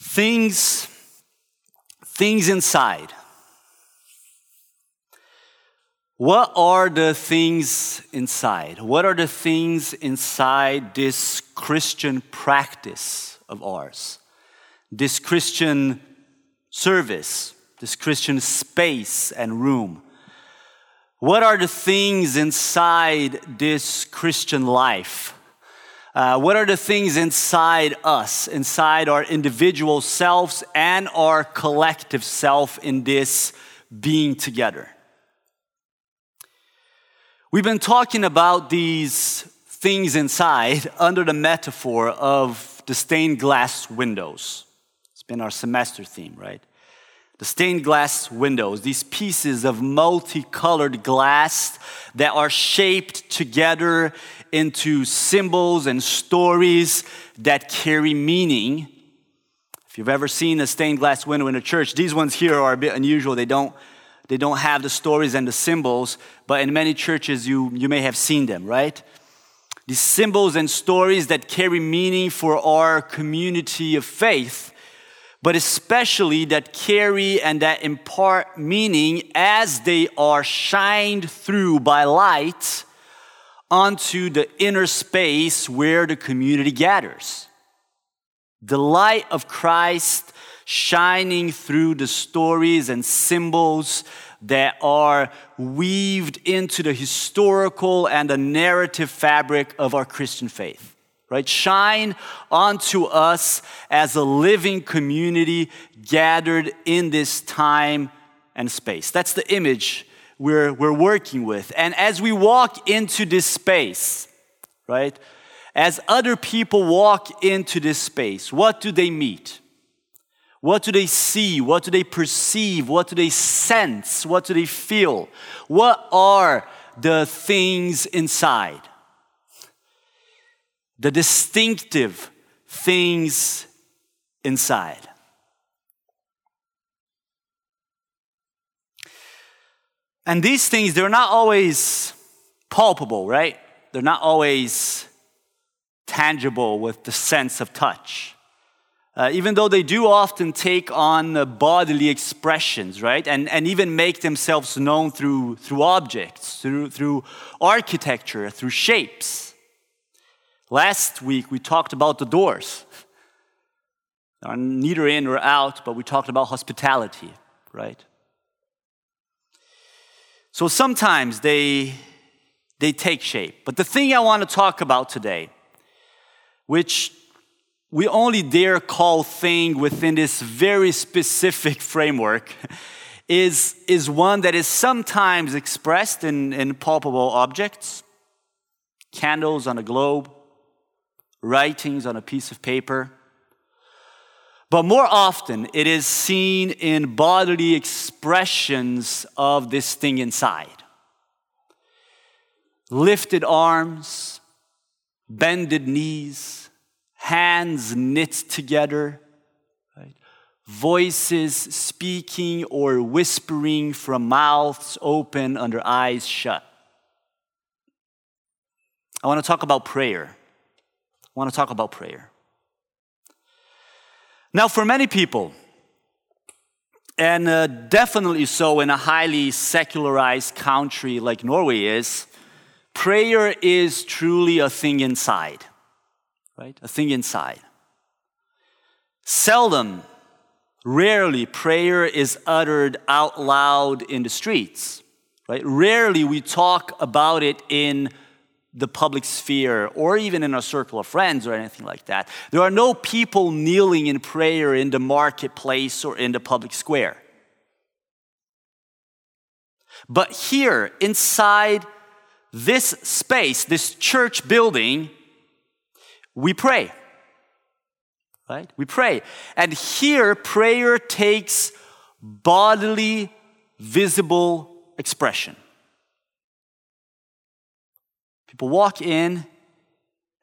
Things inside. What are the things inside? What are the things inside this Christian practice of ours? This Christian service, this Christian space and room. What are the things inside this Christian life? What are the things inside us, inside our individual selves and our collective self in this being together? We've been talking about these things inside under the metaphor of the stained glass windows. It's been our semester theme, right? The stained glass windows, these pieces of multicolored glass that are shaped together into symbols and stories that carry meaning. If you've ever seen a stained glass window in a church, these ones here are a bit unusual. They don't have the stories and the symbols, but in many churches you may have seen them, right? These symbols and stories that carry meaning for our community of faith, but especially that carry and that impart meaning as they are shined through by light onto the inner space where the community gathers. The light of Christ shining through the stories and symbols that are weaved into the historical and the narrative fabric of our Christian faith, right? Shine onto us as a living community gathered in this time and space. That's the image we're working with. And as we walk into this space, right? As other people walk into this space, what do they meet? What do they see? What do they perceive? What do they sense? What do they feel? What are the things inside? The distinctive things inside. And these things, they're not always palpable, right? They're not always tangible with the sense of touch. Even though they do often take on bodily expressions, right? And even make themselves known through objects, through architecture, through shapes. Last week, we talked about the doors. They're neither in nor out, but we talked about hospitality, right? So sometimes they take shape. But the thing I want to talk about today, which we only dare call thing within this very specific framework, is one that is sometimes expressed in palpable objects, candles on a globe, writings on a piece of paper. But more often, it is seen in bodily expressions of this thing inside. Lifted arms, bended knees, hands knit together, right? Voices speaking or whispering from mouths open under eyes shut. I want to talk about prayer. Now, for many people, and definitely so in a highly secularized country like Norway is, prayer is truly a thing inside. Right? A thing inside. Rarely, prayer is uttered out loud in the streets, right? Rarely we talk about it in the public sphere or even in our circle of friends or anything like that. There are no people kneeling in prayer in the marketplace or in the public square. But here, inside this space, this church building, we pray, right? We pray. And here, prayer takes bodily, visible expression. People walk in,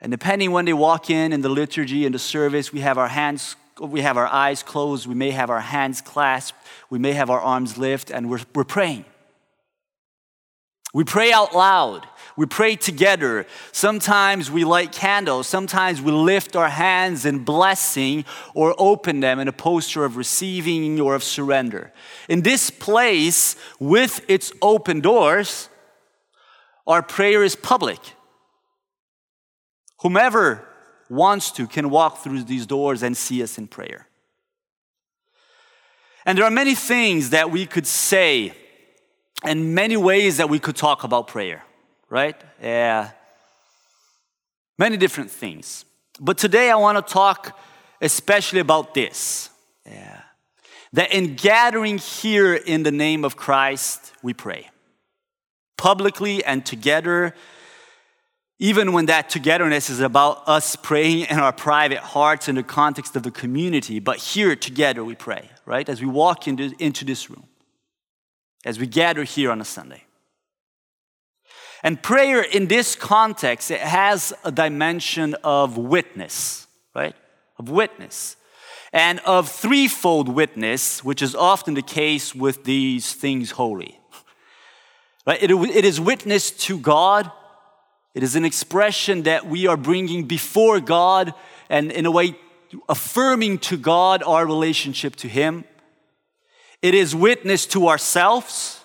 and depending when they walk in the liturgy, in the service, we have our eyes closed, we may have our hands clasped, we may have our arms lifted, and we're praying. We pray out loud. We pray together. Sometimes we light candles. Sometimes we lift our hands in blessing or open them in a posture of receiving or of surrender. In this place, with its open doors, our prayer is public. Whomever wants to can walk through these doors and see us in prayer. And there are many things that we could say and many ways that we could talk about prayer. Right? Many different things. But today I want to talk especially about this. That in gathering here in the name of Christ, we pray. Publicly and together, even when that togetherness is about us praying in our private hearts in the context of the community. But here together we pray, right? As we walk into this room. As we gather here on a Sunday. And prayer in this context, it has a dimension of witness, right? Of witness. And of threefold witness, which is often the case with these things holy. Right? It is witness to God. It is an expression that we are bringing before God and in a way affirming to God our relationship to Him. It is witness to ourselves.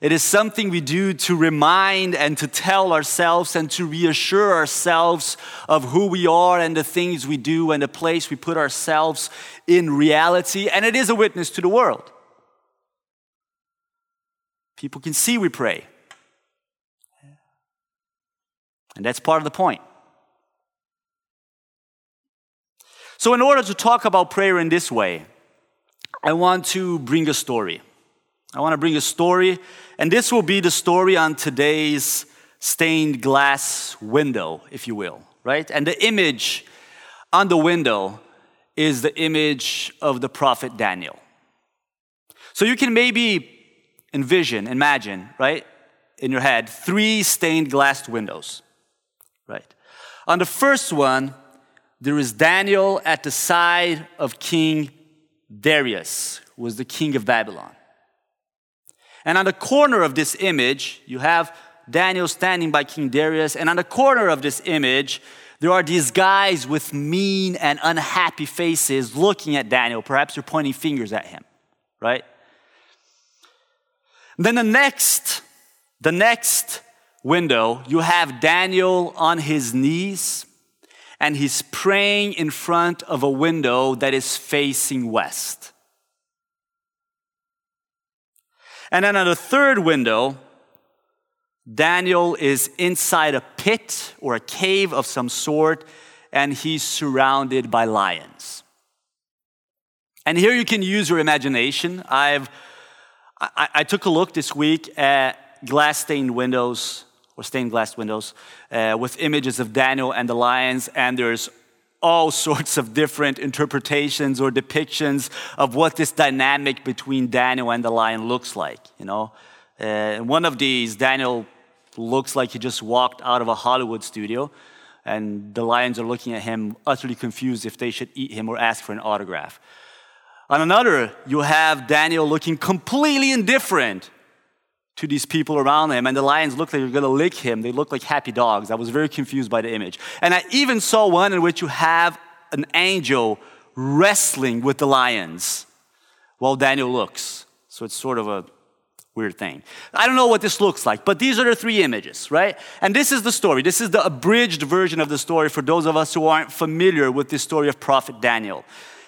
It is something we do to remind and to tell ourselves and to reassure ourselves of who we are and the things we do and the place we put ourselves in reality. And it is a witness to the world. People can see we pray. And that's part of the point. So in order to talk about prayer in this way, I want to bring a story. I want to bring a story, and this will be the story on today's stained glass window, if you will, right? And the image on the window is the image of the prophet Daniel. So you can maybe imagine, right, in your head, three stained glass windows, right? On the first one, there is Daniel at the side of King Darius, who was the king of Babylon. And on the corner of this image, you have Daniel standing by King Darius. And on the corner of this image, there are these guys with mean and unhappy faces looking at Daniel. Perhaps they're pointing fingers at him, right? Then the next window, you have Daniel on his knees. And he's praying in front of a window that is facing west. And then on the third window, Daniel is inside a pit or a cave of some sort, and he's surrounded by lions. And here you can use your imagination. I took a look this week at stained glass windows with images of Daniel and the lions, and there's all sorts of different interpretations or depictions of what this dynamic between Daniel and the lion looks like. You know, one of these, Daniel looks like he just walked out of a Hollywood studio, and the lions are looking at him, utterly confused if they should eat him or ask for an autograph. On another, you have Daniel looking completely indifferent to these people around him, and the lions look like they're going to lick him. They look like happy dogs. I was very confused by the image. And I even saw one in which you have an angel wrestling with the lions while Daniel looks. So it's sort of a weird thing. I don't know what this looks like, but these are the three images, right? And this is the story. This is the abridged version of the story for those of us who aren't familiar with the story of prophet Daniel.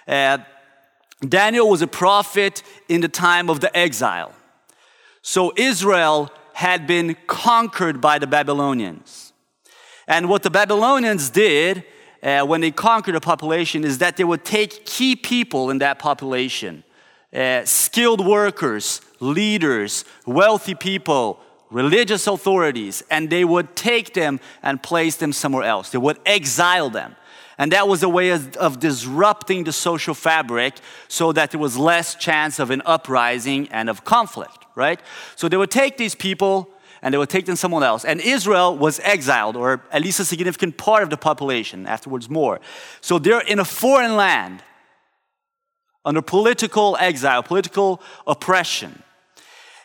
Daniel was a prophet in the time of the exile. So Israel had been conquered by the Babylonians. And what the Babylonians did when they conquered a population is that they would take key people in that population, skilled workers, leaders, wealthy people, religious authorities, and they would take them and place them somewhere else. They would exile them. And that was a way of disrupting the social fabric so that there was less chance of an uprising and of conflict. Right? So they would take these people and they would take them somewhere else. And Israel was exiled, or at least a significant part of the population, afterwards more. So they're in a foreign land under political exile, political oppression.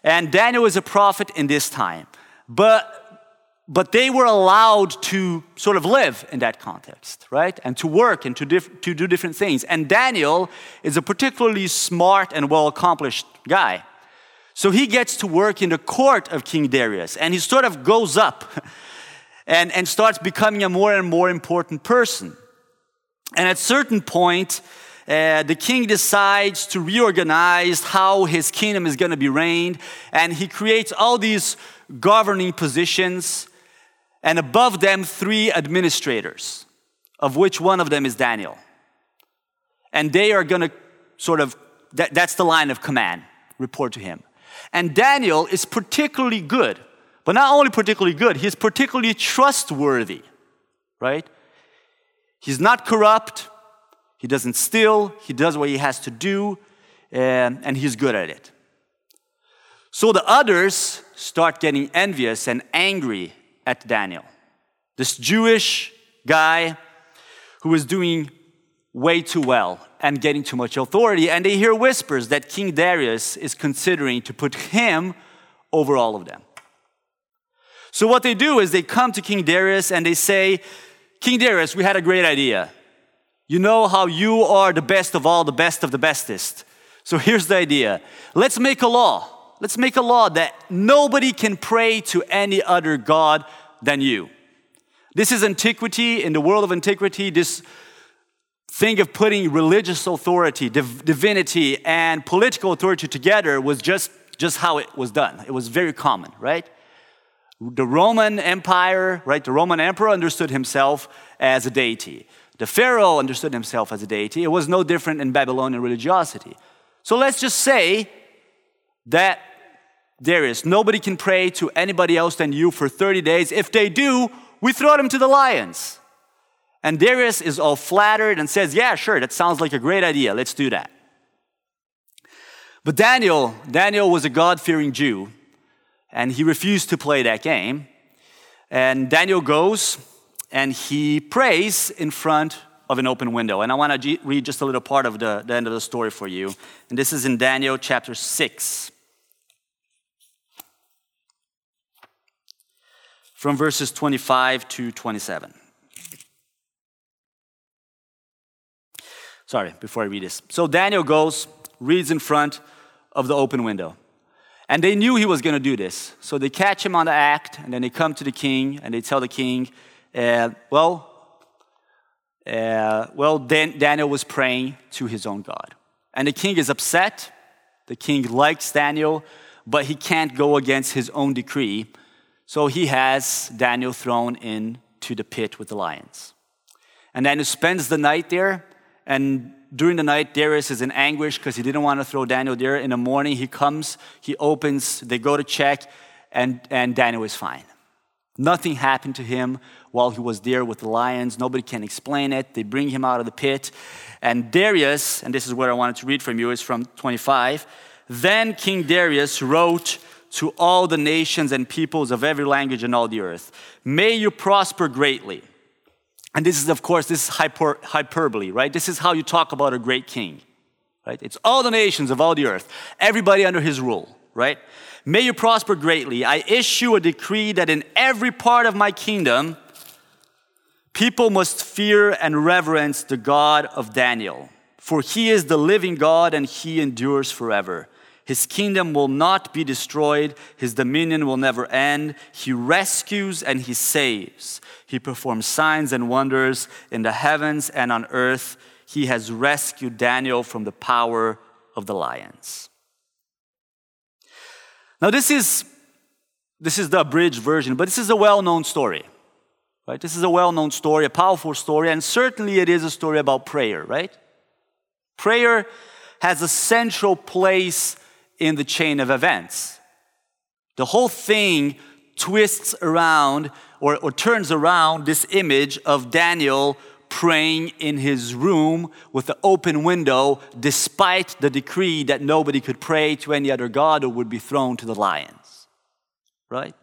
And Daniel is a prophet in this time. But they were allowed to sort of live in that context, right? And to work and to do different things. And Daniel is a particularly smart and well-accomplished guy. So he gets to work in the court of King Darius, and he sort of goes up and starts becoming a more and more important person. And at a certain point, the king decides to reorganize how his kingdom is going to be reigned, and he creates all these governing positions, and above them, 3 administrators, of which one of them is Daniel. And they are going to sort of, that's the line of command, report to him. And Daniel is particularly good, but not only particularly good, he's particularly trustworthy, right? He's not corrupt, he doesn't steal, he does what he has to do, and he's good at it. So the others start getting envious and angry at Daniel, this Jewish guy who is doing way too well and getting too much authority, and they hear whispers that King Darius is considering to put him over all of them. So what they do is they come to King Darius and they say, King Darius, we had a great idea. You know how you are the best of all, the best of the bestest. So here's the idea. Let's make a law. Let's make a law that nobody can pray to any other god than you. This is antiquity. In the world of antiquity, this thing of putting religious authority, divinity, and political authority together was just how it was done. It was very common, right? The Roman Empire, right? The Roman emperor understood himself as a deity. The pharaoh understood himself as a deity. It was no different in Babylonian religiosity. So let's just say that Darius, nobody can pray to anybody else than you for 30 days. If they do, we throw them to the lions. And Darius is all flattered and says, yeah, sure, that sounds like a great idea. Let's do that. But Daniel was a God-fearing Jew, and he refused to play that game. And Daniel goes and he prays in front of an open window. And I want to read just a little part of the end of the story for you. And this is in Daniel chapter 6. From verses 25 to 27. Sorry, before I read this. So Daniel goes, reads in front of the open window. And they knew he was going to do this. So they catch him on the act, and then they come to the king, and they tell the king, Daniel was praying to his own God. And the king is upset. The king likes Daniel, but he can't go against his own decree. So he has Daniel thrown into the pit with the lions. And Daniel spends the night there, and during the night, Darius is in anguish because he didn't want to throw Daniel there. In the morning, he comes, he opens, they go to check, and Daniel is fine. Nothing happened to him while he was there with the lions. Nobody can explain it. They bring him out of the pit. And Darius, and this is what I wanted to read from you, is from 25. Then King Darius wrote to all the nations and peoples of every language in all the earth, may you prosper greatly. And this is, of course, this is hyperbole, right? This is how you talk about a great king, right? It's all the nations of all the earth, everybody under his rule, right? May you prosper greatly. I issue a decree that in every part of my kingdom, people must fear and reverence the God of Daniel, for he is the living God and he endures forever. His kingdom will not be destroyed. His dominion will never end. He rescues and he saves. He performs signs and wonders in the heavens and on earth. He has rescued Daniel from the power of the lions. Now this is the abridged version, but this is a well-known story, right? This is a well-known story, a powerful story, and certainly it is a story about prayer, right? Prayer has a central place in the chain of events. The whole thing twists around or turns around this image of Daniel praying in his room with the open window despite the decree that nobody could pray to any other god or would be thrown to the lions, right?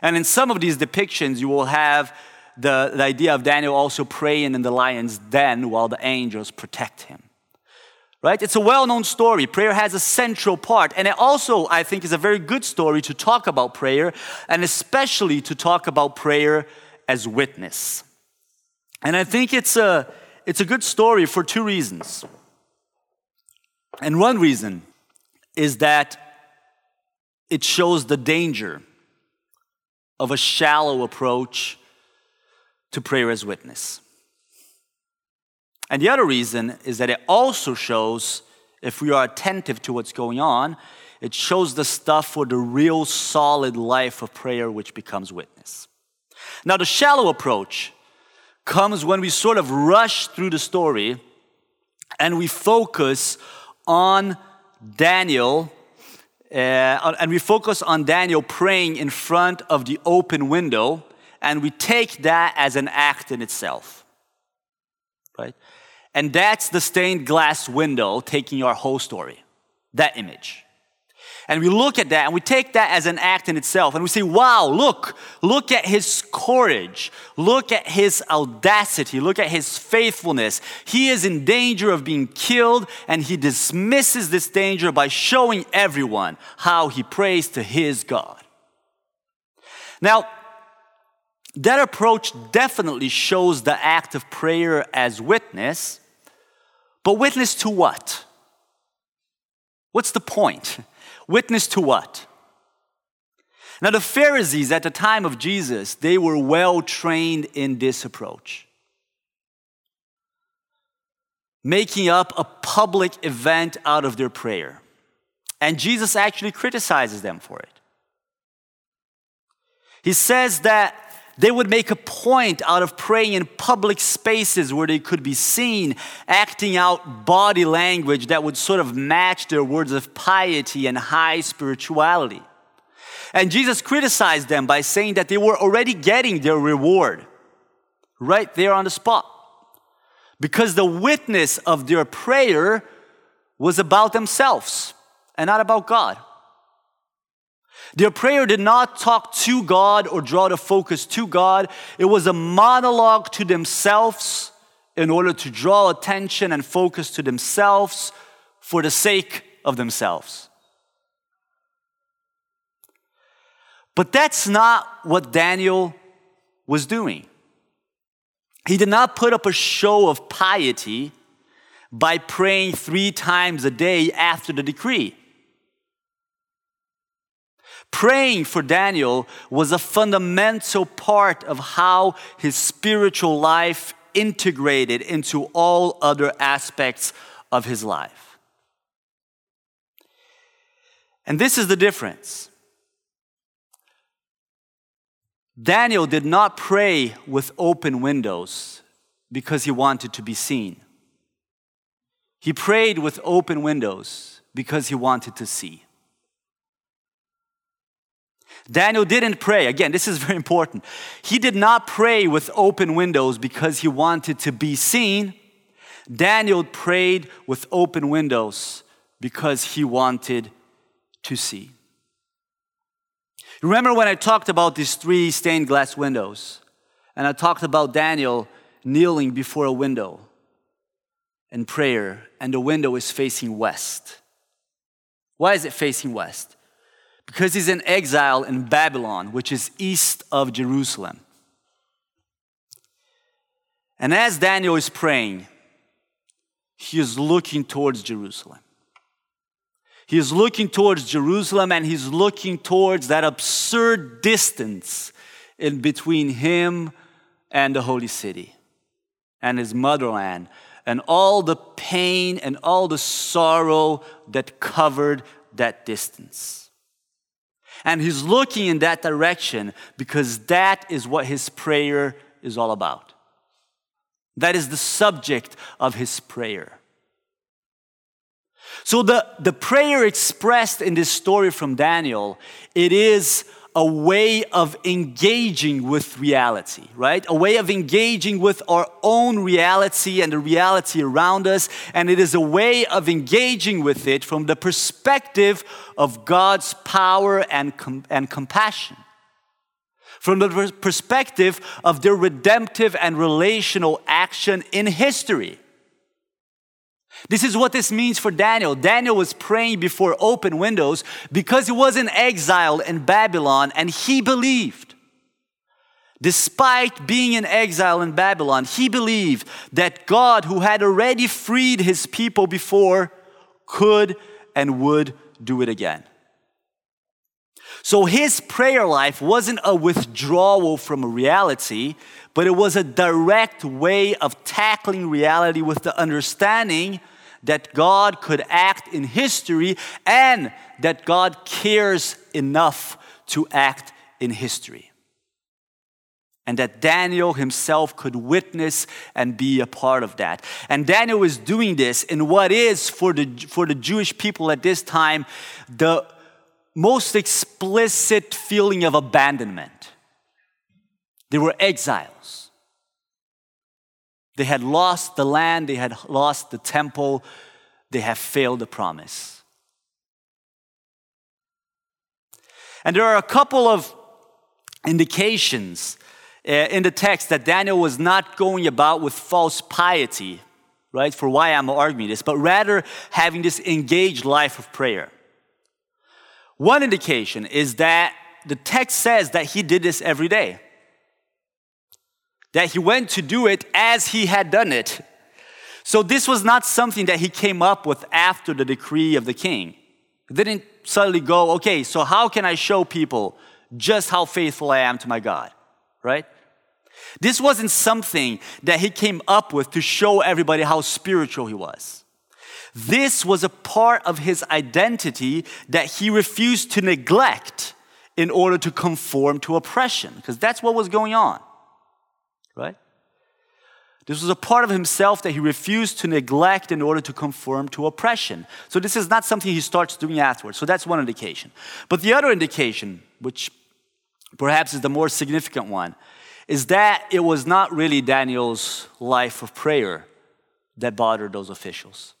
And in some of these depictions, you will have the idea of Daniel also praying in the lion's den while the angels protect him. right? It's a well-known story. Prayer has a central part. And it also, I think, is a very good story to talk about prayer, and especially to talk about prayer as witness. And I think it's a good story for two reasons. And one reason is that it shows the danger of a shallow approach to prayer as witness. And the other reason is that it also shows, if we are attentive to what's going on, it shows the stuff for the real solid life of prayer, which becomes witness. Now, the shallow approach comes when we sort of rush through the story and we focus on Daniel, praying in front of the open window, and we take that as an act in itself, right? And that's the stained glass window taking our whole story, that image. And we look at that and we take that as an act in itself. And we say, wow, look at his courage. Look at his audacity. Look at his faithfulness. He is in danger of being killed, and he dismisses this danger by showing everyone how he prays to his God. Now, that approach definitely shows the act of prayer as witness, but witness to what? What's the point? Witness to what? Now, the Pharisees at the time of Jesus, they were well trained in this approach. Making up a public event out of their prayer. And Jesus actually criticizes them for it. He says that they would make a point out of praying in public spaces where they could be seen, acting out body language that would sort of match their words of piety and high spirituality. And Jesus criticized them by saying that they were already getting their reward right there on the spot, because the witness of their prayer was about themselves and not about God. Their prayer did not talk to God or draw the focus to God. It was a monologue to themselves in order to draw attention and focus to themselves for the sake of themselves. But that's not what Daniel was doing. He did not put up a show of piety by praying 3 times a day after the decree. Praying for Daniel was a fundamental part of how his spiritual life integrated into all other aspects of his life. And this is the difference. Daniel did not pray with open windows because he wanted to be seen. He prayed with open windows because he wanted to see. Daniel didn't pray. Again, this is very important. He did not pray with open windows because he wanted to be seen. Daniel prayed with open windows because he wanted to see. Remember when I talked about these 3 stained glass windows, and I talked about Daniel kneeling before a window in prayer, and the window is facing west. Why is it facing west? Because he's in exile in Babylon, which is east of Jerusalem. And as Daniel is praying, he is looking towards Jerusalem. He is looking towards Jerusalem, and he's looking towards that absurd distance in between him and the holy city and his motherland and all the pain and all the sorrow that covered that distance. And he's looking in that direction because that is what his prayer is all about. That is the subject of his prayer. So the prayer expressed in this story from Daniel, it is a way of engaging with reality, right? A way of engaging with our own reality and the reality around us. And it is a way of engaging with it from the perspective of God's power and compassion. From the perspective of their redemptive and relational action in history. This is what this means for Daniel. Daniel was praying before open windows because he was in exile in Babylon, and he believed. Despite being in exile in Babylon, he believed that God, who had already freed his people before, could and would do it again. So his prayer life wasn't a withdrawal from reality, but it was a direct way of tackling reality with the understanding that God could act in history and that God cares enough to act in history. And that Daniel himself could witness and be a part of that. And Daniel is doing this in what is, for the Jewish people at this time, the most explicit feeling of abandonment. They were exiles. They had lost the land. They had lost the temple. They have failed the promise. And there are a couple of indications in the text that Daniel was not going about with false piety, right? For why I'm arguing this, but rather having this engaged life of prayer. One indication is that the text says that he did this every day. That he went to do it as he had done it. So this was not something that he came up with after the decree of the king. He didn't suddenly go, okay, so how can I show people just how faithful I am to my God, right? This wasn't something that he came up with to show everybody how spiritual he was. This was a part of his identity that he refused to neglect in order to conform to oppression, because that's what was going on, right? This was a part of himself that he refused to neglect in order to conform to oppression. So this is not something he starts doing afterwards. So that's one indication. But the other indication, which perhaps is the more significant one, is that it was not really Daniel's life of prayer that bothered those officials.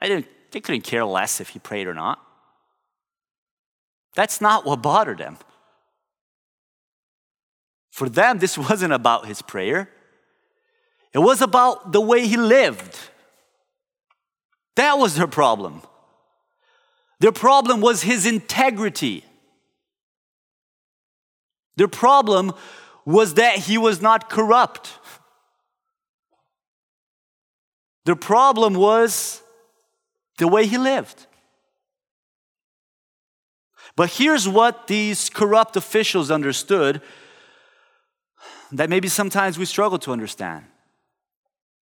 They couldn't care less if he prayed or not. That's not what bothered them. For them, this wasn't about his prayer. It was about the way he lived. That was their problem. Their problem was his integrity. Their problem was that he was not corrupt. Their problem was the way he lived. But here's what these corrupt officials understood that maybe sometimes we struggle to understand.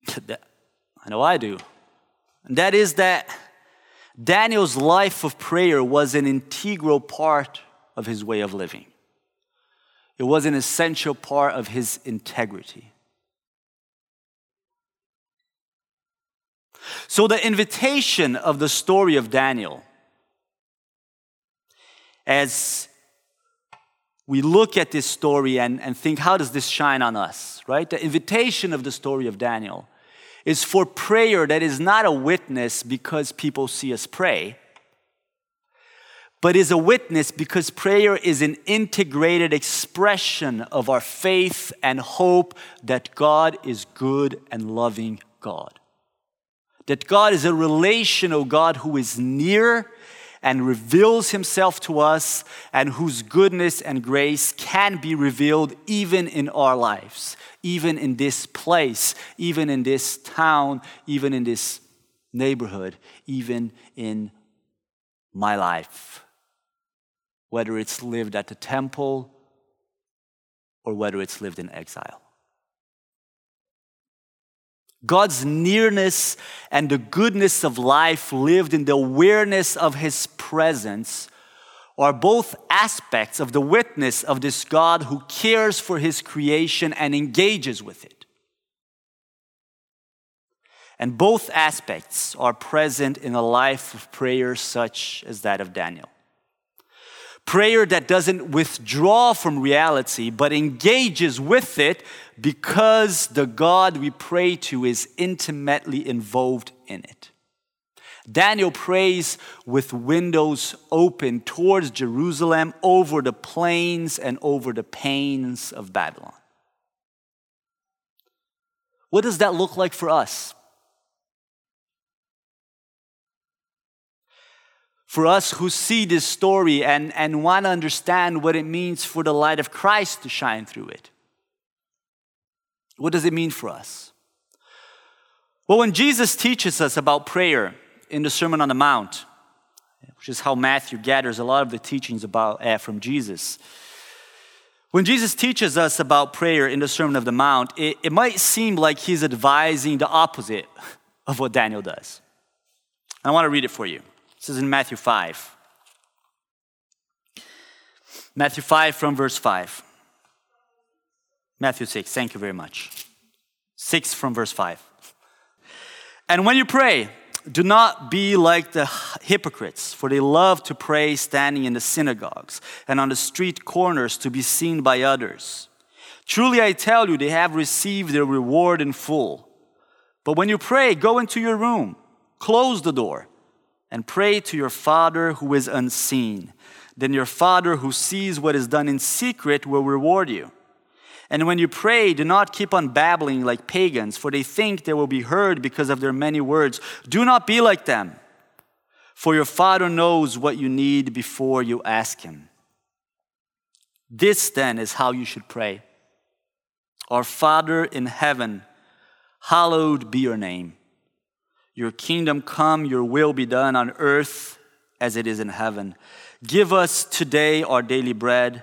I know I do. And that is that Daniel's life of prayer was an integral part of his way of living. It was an essential part of his integrity. So the invitation of the story of Daniel, as we look at this story and think, how does this shine on us, right? The invitation of the story of Daniel is for prayer that is not a witness because people see us pray, but is a witness because prayer is an integrated expression of our faith and hope that God is good and loving God. That God is a relational God who is near and reveals himself to us and whose goodness and grace can be revealed even in our lives, even in this place, even in this town, even in this neighborhood, even in my life. Whether it's lived at the temple or whether it's lived in exile. God's nearness and the goodness of life lived in the awareness of his presence are both aspects of the witness of this God who cares for his creation and engages with it. And both aspects are present in a life of prayer such as that of Daniel. Prayer that doesn't withdraw from reality, but engages with it because the God we pray to is intimately involved in it. Daniel prays with windows open towards Jerusalem, over the plains and over the pains of Babylon. What does that look like for us? for us who see this story and want to understand what it means for the light of Christ to shine through it. What does it mean for us? Well, when Jesus teaches us about prayer in the Sermon on the Mount, which is how Matthew gathers a lot of the teachings about from Jesus. When Jesus teaches us about prayer in the Sermon on the Mount, it might seem like he's advising the opposite of what Daniel does. I want to read it for you. This is in Matthew 5. Matthew 5 from verse 5. Matthew 6, thank you very much. 6 from verse 5. And when you pray, do not be like the hypocrites, for they love to pray standing in the synagogues and on the street corners to be seen by others. Truly I tell you, they have received their reward in full. But when you pray, go into your room, close the door, and pray to your Father who is unseen. Then your Father who sees what is done in secret will reward you. And when you pray, do not keep on babbling like pagans, for they think they will be heard because of their many words. Do not be like them, for your Father knows what you need before you ask him. This then is how you should pray. Our Father in heaven, hallowed be your name. Your kingdom come, your will be done on earth as it is in heaven. Give us today our daily bread.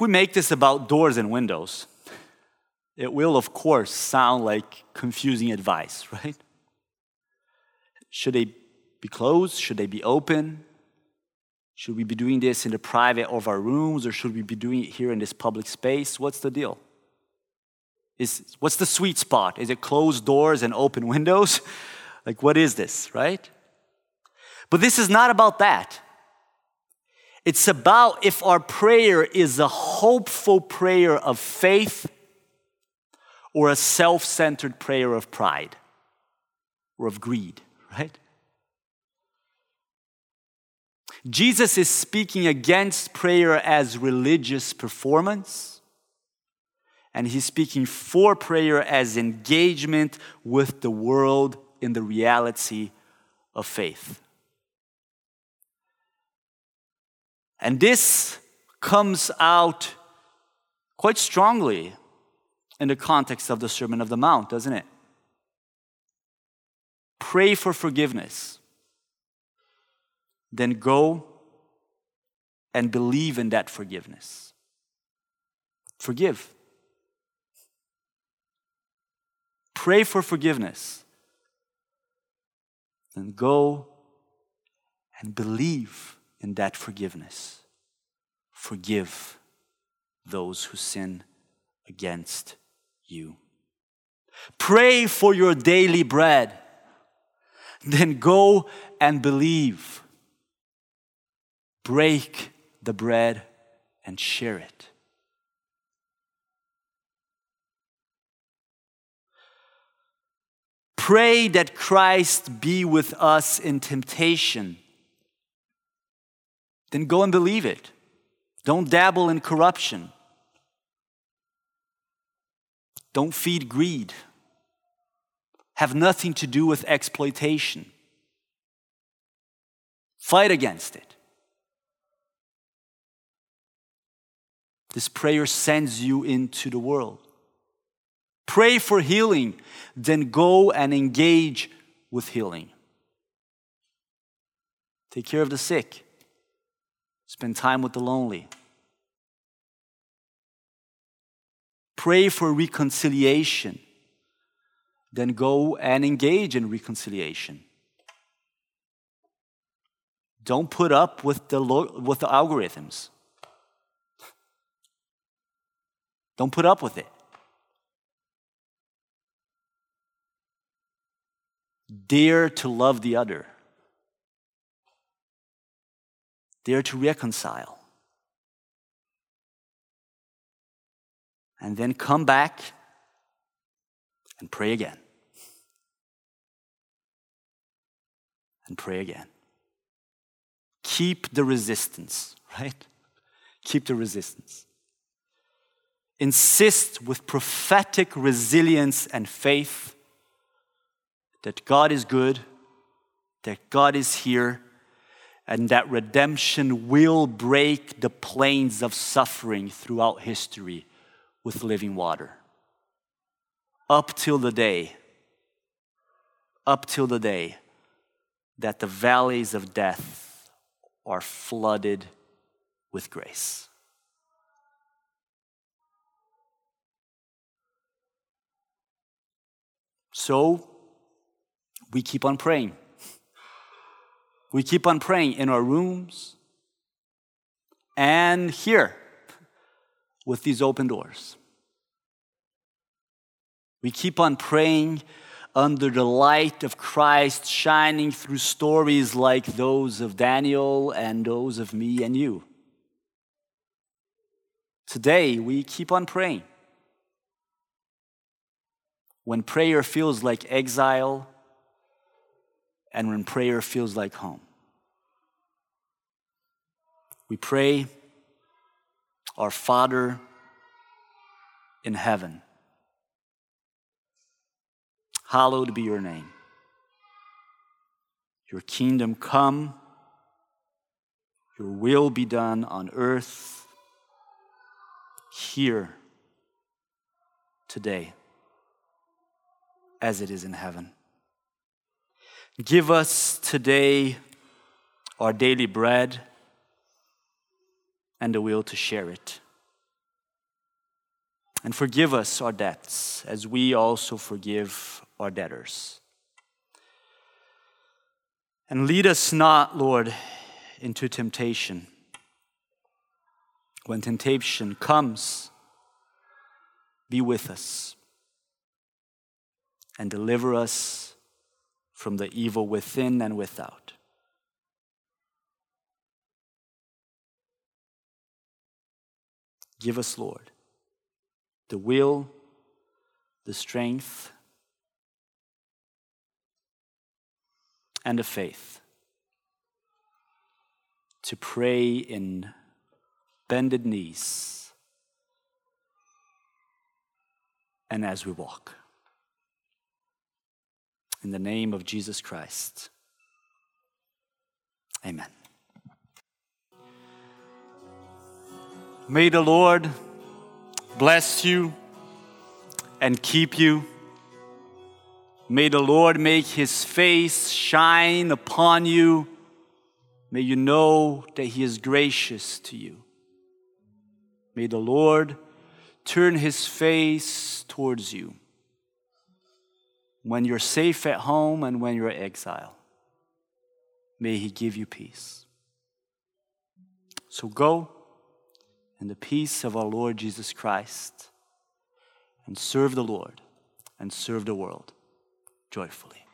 we make this about doors and windows, it will, of course, sound like confusing advice, right? Should they be closed? Should they be open? Should we be doing this in the private of our rooms, or should we be doing it here in this public space? What's the deal? What's the sweet spot? Is it closed doors and open windows? Like, what is this, right? But this is not about that. It's about if our prayer is a hopeful prayer of faith or a self-centered prayer of pride or of greed, right? Jesus is speaking against prayer as religious performance, and he's speaking for prayer as engagement with the world in the reality of faith. And this comes out quite strongly in the context of the Sermon on the Mount, doesn't it? Pray for forgiveness. Then go and believe in that forgiveness. Forgive. Pray for forgiveness. Then go and believe in that forgiveness. Forgive those who sin against you. Pray for your daily bread. Then go and believe. Break the bread and share it. Pray that Christ be with us in temptation. Then go and believe it. Don't dabble in corruption. Don't feed greed. Have nothing to do with exploitation. Fight against it. This prayer sends you into the world. Pray for healing, then go and engage with healing. Take care of the sick. Spend time with the lonely. Pray for reconciliation. Then go and engage in reconciliation. Don't put up with the algorithms. Don't put up with it. Dare to love the other. They are to reconcile. And then come back and pray again. And pray again. Keep the resistance, right? Keep the resistance. Insist with prophetic resilience and faith that God is good, that God is here, and that redemption will break the plains of suffering throughout history with living water. Up till the day that the valleys of death are flooded with grace. So, we keep on praying. We keep on praying in our rooms and here with these open doors. We keep on praying under the light of Christ shining through stories like those of Daniel and those of me and you. Today, we keep on praying. When prayer feels like exile, and when prayer feels like home. We pray, our Father in heaven, hallowed be your name. Your kingdom come, your will be done on earth, here, today, as it is in heaven. Give us today our daily bread and the will to share it. And forgive us our debts as we also forgive our debtors. And lead us not, Lord, into temptation. When temptation comes, be with us and deliver us from the evil within and without. Give us, Lord, the will, the strength, and the faith to pray in bended knees and as we walk. In the name of Jesus Christ. Amen. May the Lord bless you and keep you. May the Lord make his face shine upon you. May you know that he is gracious to you. May the Lord turn his face towards you. When you're safe at home and when you're in exile, may he give you peace. So go in the peace of our Lord Jesus Christ and serve the Lord and serve the world joyfully.